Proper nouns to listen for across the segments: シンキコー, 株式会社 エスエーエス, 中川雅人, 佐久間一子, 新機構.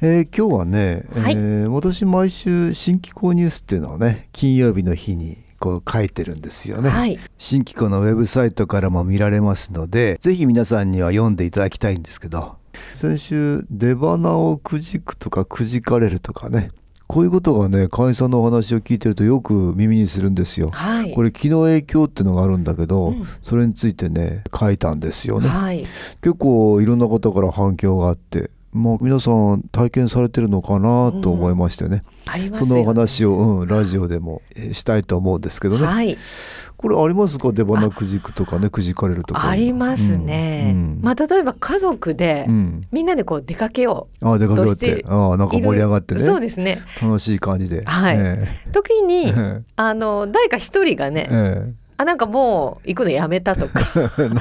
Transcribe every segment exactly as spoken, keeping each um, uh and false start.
えー、今日はね、はい、えー、私毎週新機構ニュースっていうのをね、金曜日の日にこう書いてるんですよね、はい、新機構のウェブサイトからも見られますので、ぜひ皆さんには読んでいただきたいんですけど、先週出花をくじくとかくじかれるとかね、こういうことがね、会員さんのお話を聞いてるとよく耳にするんですよ、はい、これ気の影響っていうのがあるんだけど、うん、それについてね書いたんですよね、はい、結構いろんな方から反響があって、まあ、皆さん体験されてるのかなと思いましてね、うん、ありますよね。その話を、うん、ラジオでもしたいと思うんですけどね、はい、これありますか？出花くじくとかね、くじかれるとか。ありますね、うんうん、まあ、例えば家族で、うん、みんなでこう出かけようとしている、ああ、なんか盛り上がってね、そうですね、楽しい感じで、はい、えー、時にあの誰か一人がね、えーあなんかもう行くのやめたとか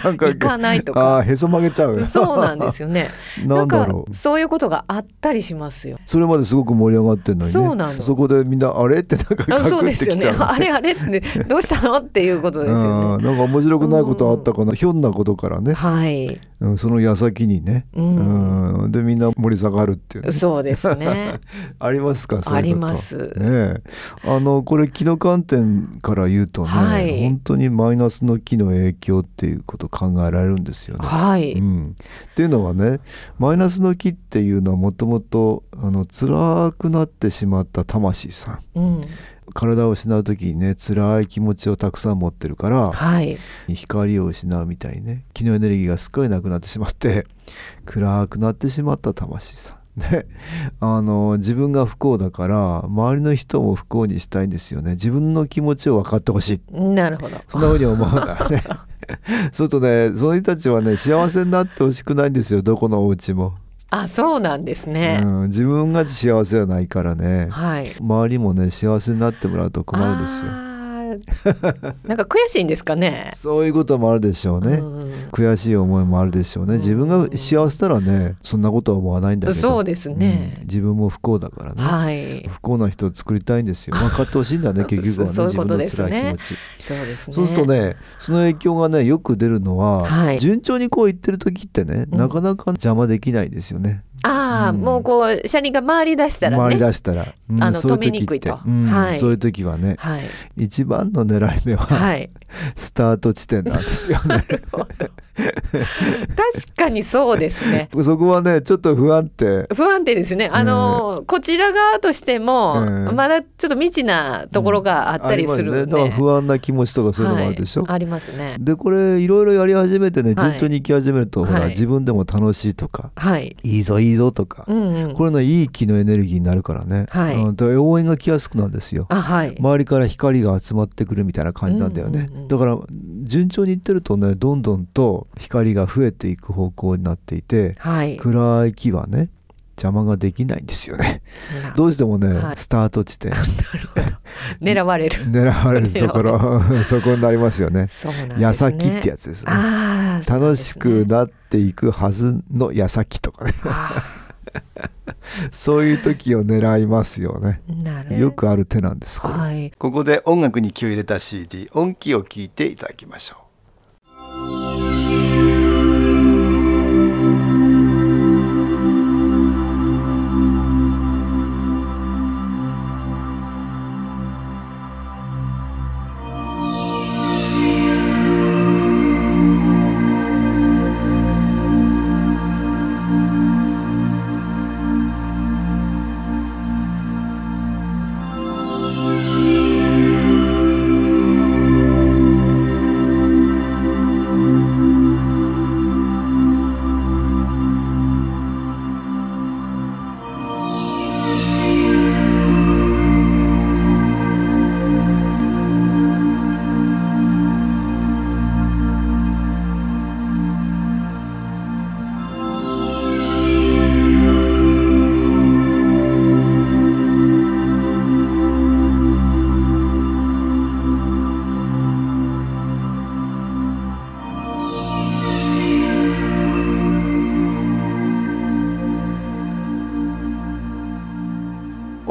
なんか行かないとか、あへそ曲げちゃうそうなんですよねなんだろう、なんかそういうことがあったりしますよ。それまですごく盛り上がってるのにね、 そうなの、そこでみんなあれってなんか隠れてきちゃう、ね、そうですよね、あれあれってどうしたのっていうことですよねなんか面白くないことあったかな、うん、ひょんなことからね、はい、うん、その矢先にね、うんうん、でみんな盛り下がるっていう、ね、そうですねありますか、そういうことあります、ね、あのこれ気の観点から言うとね、はい、本当本当にマイナスの気の影響っていうこと考えられるんですよね、はい、うん、っていうのはね、マイナスの気っていうのはもともとあの辛くなってしまった魂さん、うん、体を失う時にね辛い気持ちをたくさん持ってるから、はい、光を失うみたいにね、気のエネルギーがすっかりなくなってしまって暗くなってしまった魂さんね、あの自分が不幸だから周りの人も不幸にしたいんですよね。自分の気持ちを分かってほしい。なるほど。そんな風に思うんだよねそうするとね、その人たちはね幸せになってほしくないんですよ、どこのお家も。あ、そうなんですね、うん、自分が幸せじゃないからね、はい、周りもね幸せになってもらうと困るんですよなんか悔しいんですかね。そういうこともあるでしょうね、うん、悔しい思いもあるでしょうね。自分が幸せならねそんなことは思わないんだけど、そうですね、うん、自分も不幸だからね、はい、不幸な人を作りたいんですよ。分かってほしいんだね結局はねそういうことですね、自分の辛い気持ち。そうですね、そうするとねその影響がねよく出るのは、はい、順調にこういってる時ってね、うん、なかなか邪魔できないですよね。ああ、うん、もうこう車輪が回り出したらね、回り出したら、うん、あの止めにくいと、うん、はい、そういう時はね、はい、一番の狙い目は、はい、スタート地点なんですよね確かにそうですねそこはねちょっと不安定不安定ですね、あの、えー、こちら側としても、えー、まだちょっと未知なところがあったりするんで、うん、ありますね、だから不安な気持ちとかそういうのもあるでしょ、はい、ありますね。でこれいろいろやり始めてね、順調に行き始めると、はい、ほら、はい、自分でも楽しいとか、はい、いいぞいいぞいいぞとか、うんうん、これのいい気のエネルギーになるからね、はい、あの応援が来やすくなるんですよ、あ、はい、周りから光が集まってくるみたいな感じなんだよね、うんうんうん、だから順調にいってるとねどんどんと光が増えていく方向になっていて、はい、暗い気はね邪魔ができないんですよね、うん、どうしてもね、はい、スタート地点狙われる狙われるところそこになりますよね。そうなんですね、矢先ってやつですね。あ、そうですね、楽しくなっていくはずの矢先とかねそういう時を狙いますよね。なるほど、よくある手なんですこれ、はい、ここで音楽に気を入れた シーディー 音気を聞いていただきましょう。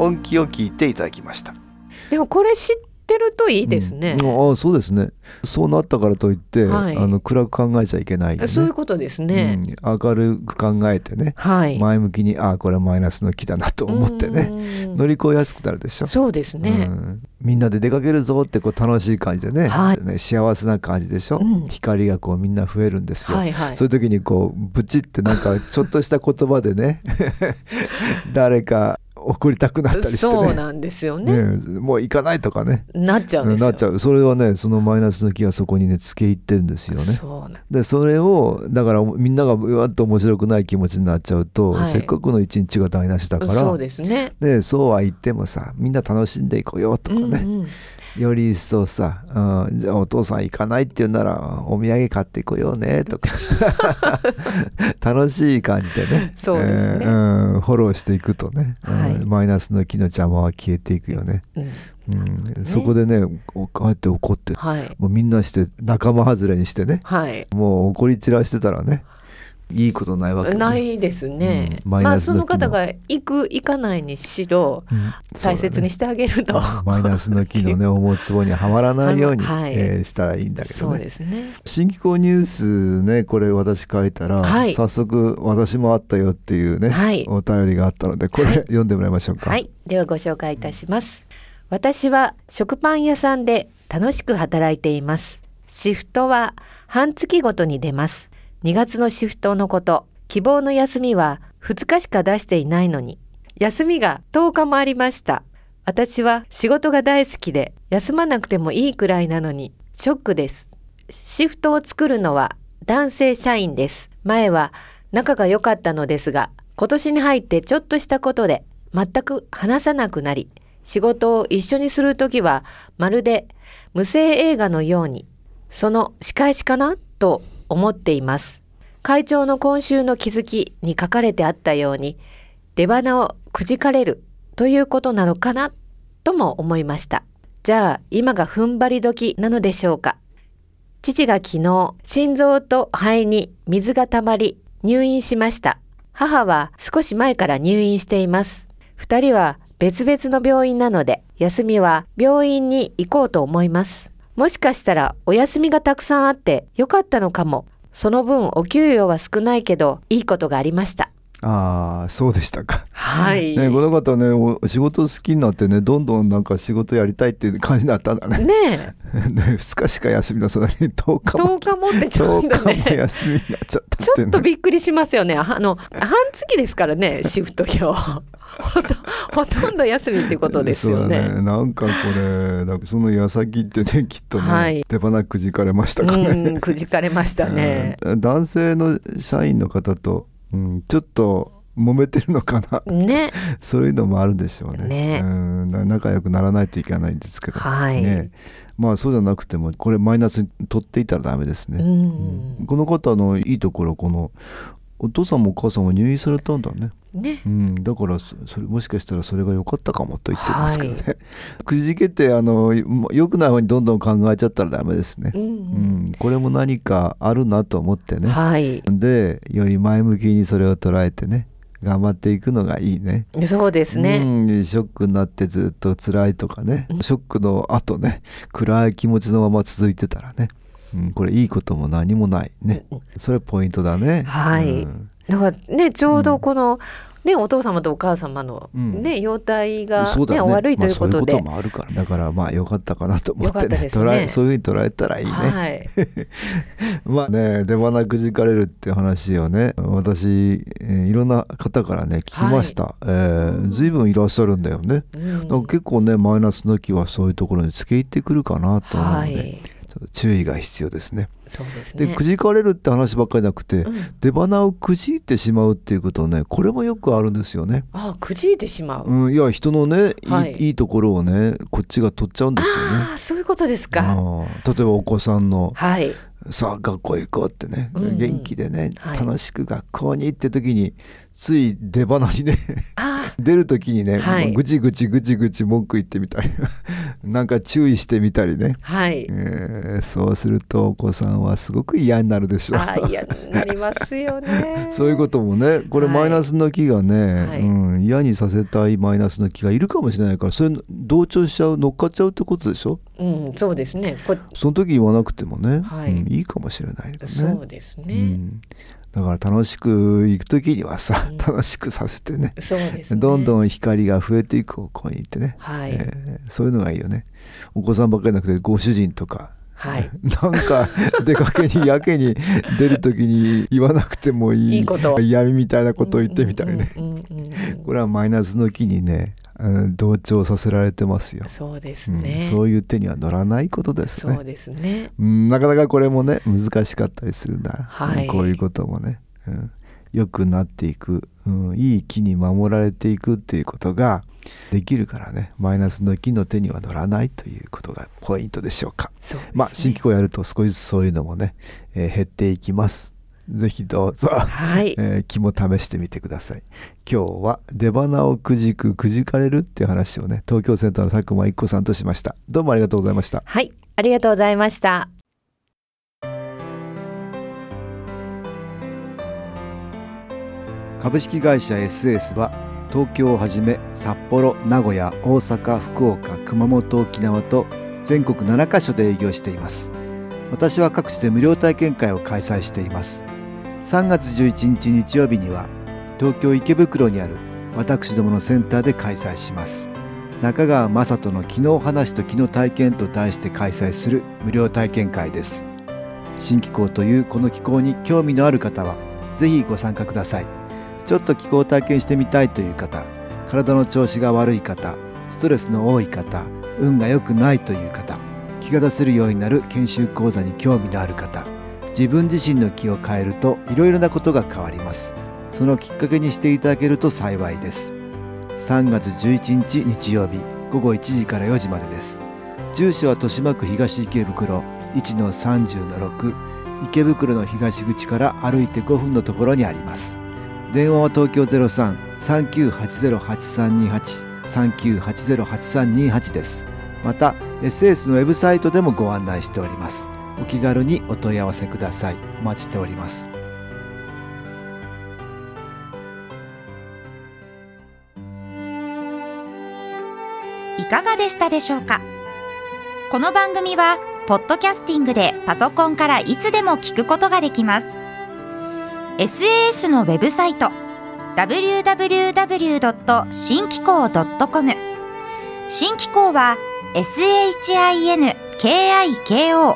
音機を聞いていただきました。でもこれ知ってるといいですね、うん、ああそうですね。そうなったからといって、はい、あの暗く考えちゃいけないよね。そういうことですね、うん、明るく考えてね、はい、前向きにああこれはマイナスの木だなと思ってね乗り越えやすくなるでしょ。そうですね、うん、みんなで出かけるぞってこう楽しい感じでね、はい、ね幸せな感じでしょ、うん、光がこうみんな増えるんですよ、はいはい、そういう時にこうブチってなんかちょっとした言葉でね誰か送りたくなったりしてね。そうなんですよ ね, ねもう行かないとかねなっちゃうんですよ。なっちゃう。それはねそのマイナスの気がそこにね付け入ってるんですよね。 そうなんでそれをだからみんながうわっと面白くない気持ちになっちゃうと、はい、せっかくの一日が台無しだからそうですね。でそうは言ってもさみんな楽しんでいこうよとかね、うんうん、より一層さ、うん、じゃあお父さん行かないって言うならお土産買ってこようねとか楽しい感じでねそうですね、えーうん、フォローしていくとね、はいうん、マイナスの木の邪魔は消えていくよね、うんうん、そこでねあえて怒って、はい、もうみんなして仲間外れにしてね、はい、もう怒り散らしてたらねいいことないわけ、ね、ないですね、うん、マイナスの木の、まあ、その方が行く行かないにしろ、うん、大切にしてあげると、ね、マイナスの木のね思うつぼにはまらないように、はいえー、したらいいんだけどね。そうですね。新機構ニュースねこれ私書いたら、はい、早速私もあったよっていうね、はい、お便りがあったのでこれ、はい、読んでもらいましょうか。はいではご紹介いたします。私は食パン屋さんで楽しく働いています。シフトは半月ごとに出ます。にがつのシフトのこと、希望の休みはふつかしか出していないのに、休みがとおかもありました。私は仕事が大好きで、休まなくてもいいくらいなのに、ショックです。シフトを作るのは男性社員です。前は仲が良かったのですが、今年に入ってちょっとしたことで全く話さなくなり、仕事を一緒にするときはまるで無声映画のように、その仕返しかなと思っています。会長の今週の気づきに書かれてあったように出花をくじかれるということなのかなとも思いました。じゃあ今が踏ん張り時なのでしょうか。父が昨日心臓と肺に水がたまり入院しました。母は少し前から入院しています。二人は別々の病院なので休みは病院に行こうと思います。もしかしたらお休みがたくさんあってよかったのかも。その分お給料は少ないけどいいことがありました。ああそうでしたか。はい、ね、この方ねお仕事好きになってねどんどんなんか仕事やりたいっていう感じになったんだね。ねえねふつかしか休みなさないとおかもとおかもってちょっとねとおかも休みになっちゃったって、ね、ちょっとびっくりしますよね。あの半月ですからねシフト表ほ, とほとんど休みってことですよね。そうねなんかこれなんかその矢先ってねきっとね、はい、手放くじかれましたかね。うんくじかれましたね、うん、男性の社員の方と、うん、ちょっと揉めてるのかな、ね、そういうのもあるでしょう ね, ねうん仲良くならないといけないんですけど、はいねまあ、そうじゃなくてもこれマイナスに取っていたらダメですね、うんうん、この方のいいところこのお父さんもお母さんも入院されたんだね。ねうん、だからそれもしかしたらそれが良かったかもと言ってますけどね、はい、くじけてあの良くない方にどんどん考えちゃったらダメですね、うんうん、これも何かあるなと思ってね、はい、でより前向きにそれを捉えてね頑張っていくのがいいね。そうですね、うん、ショックになってずっと辛いとかねショックの後ね暗い気持ちのまま続いてたらね、うん、これいいことも何もないね、うん、それポイントだね。はい、うんだからね、ちょうどこの、ねうん、お父様とお母様の、ねうん、容体が、ねね、お悪いということで、まあ、そういうこともあるからだからまあ良かったかなと思って、ねね、捉えそういう風に捉えたらいいね、はい、まあね出花くじかれるって話をね私、えー、いろんな方からね聞きました、はいえー、随分いらっしゃるんだよね、うん、だ結構ねマイナスの木はそういうところに付け入ってくるかなと思うので、はい注意が必要ですね。そうですね。でくじかれるって話ばっかりなくて、うん、出花をくじいてしまうっていうことねこれもよくあるんですよね。ああくじいてしまう、うん、いや人のね、はい、いい、いいところをねこっちが取っちゃうんですよね。あそういうことですか。例えばお子さんの、はい、さあ学校行こうってね、うんうん、元気でね楽しく学校に行って時につい出花にね出る時にね、はい、ぐちぐちぐちぐち文句言ってみたりなんか注意してみたりね、はい、えー、そうするとお子さんはすごく嫌になるでしょう。あ、嫌になりますよねそういうこともね、これマイナスの気がね、はい、うん、嫌にさせたいマイナスの気がいるかもしれないから、それ同調しちゃう、乗っかっちゃうってことでしょ、うん、そうですね。こその時言わなくてもね、はい、うん、いいかもしれないですね。そうですね、うん、だから楽しく行くときにはさ、うん、楽しくさせてね、 そうですね、どんどん光が増えていく方向に行ってね、はい、えー、そういうのがいいよね。お子さんばっかりなくてご主人とか、はい、なんか出かけにやけに出るときに言わなくてもいい、いいこと嫌味みたいなことを言ってみたりね、うんうんうんうん、これはマイナスの気にね同調させられてますよ。そうですね、うん、そういう手には乗らないことですね。そうですね、うん、なかなかこれもね難しかったりするな、はい、うん、こういうこともね、うん、良くなっていく、うん、いい気に守られていくっていうことができるからね、マイナスの気の手には乗らないということがポイントでしょうか。そうですね、まあ新機構やると少しずつそういうのもね、えー、減っていきます。ぜひどうぞ、はい、えー、気も試してみてください。今日は出花をくじくくじかれるっていう話をね、東京センターの佐久間一子さんとしました。どうもありがとうございました。はい、ありがとうございました。株式会社 エスエス は東京をはじめ札幌、名古屋、大阪、福岡、熊本、沖縄と全国ななカ所で営業しています。私は各地で無料体験会を開催しています。さんがつじゅういちにち日曜日には東京池袋にある私どものセンターで開催します。中川雅人の気の話と気の体験と題して開催する無料体験会です。新気候というこの気候に興味のある方はぜひご参加ください。ちょっと気候を体験してみたいという方、体の調子が悪い方、ストレスの多い方、運が良くないという方、気が出せるようになる研修講座に興味のある方、自分自身の気を変えるといろいろなことが変わります。そのきっかけにしていただけると幸いです。さんがつじゅういちにち日曜日ごごいちじからよじまでです。住所は豊島区東池袋 いちのさんじゅうのろく 池袋の東口から歩いてごふんのところにあります。電話は東京 ゼロさん さんきゅうはちゼロ はちさんにはち さんきゅうはちゼロ はちさんにはち です。また エスエス のウェブサイトでもご案内しております。お気軽にお問い合わせください。お待ちしております。いかがでしたでしょうか。この番組はポッドキャスティングでパソコンからいつでも聞くことができます。 エスエーエス のウェブサイト ダブリューダブリューダブリュー ドット シンキコー ドット コム 新機構は エスエイチアイエヌケーアイケーオー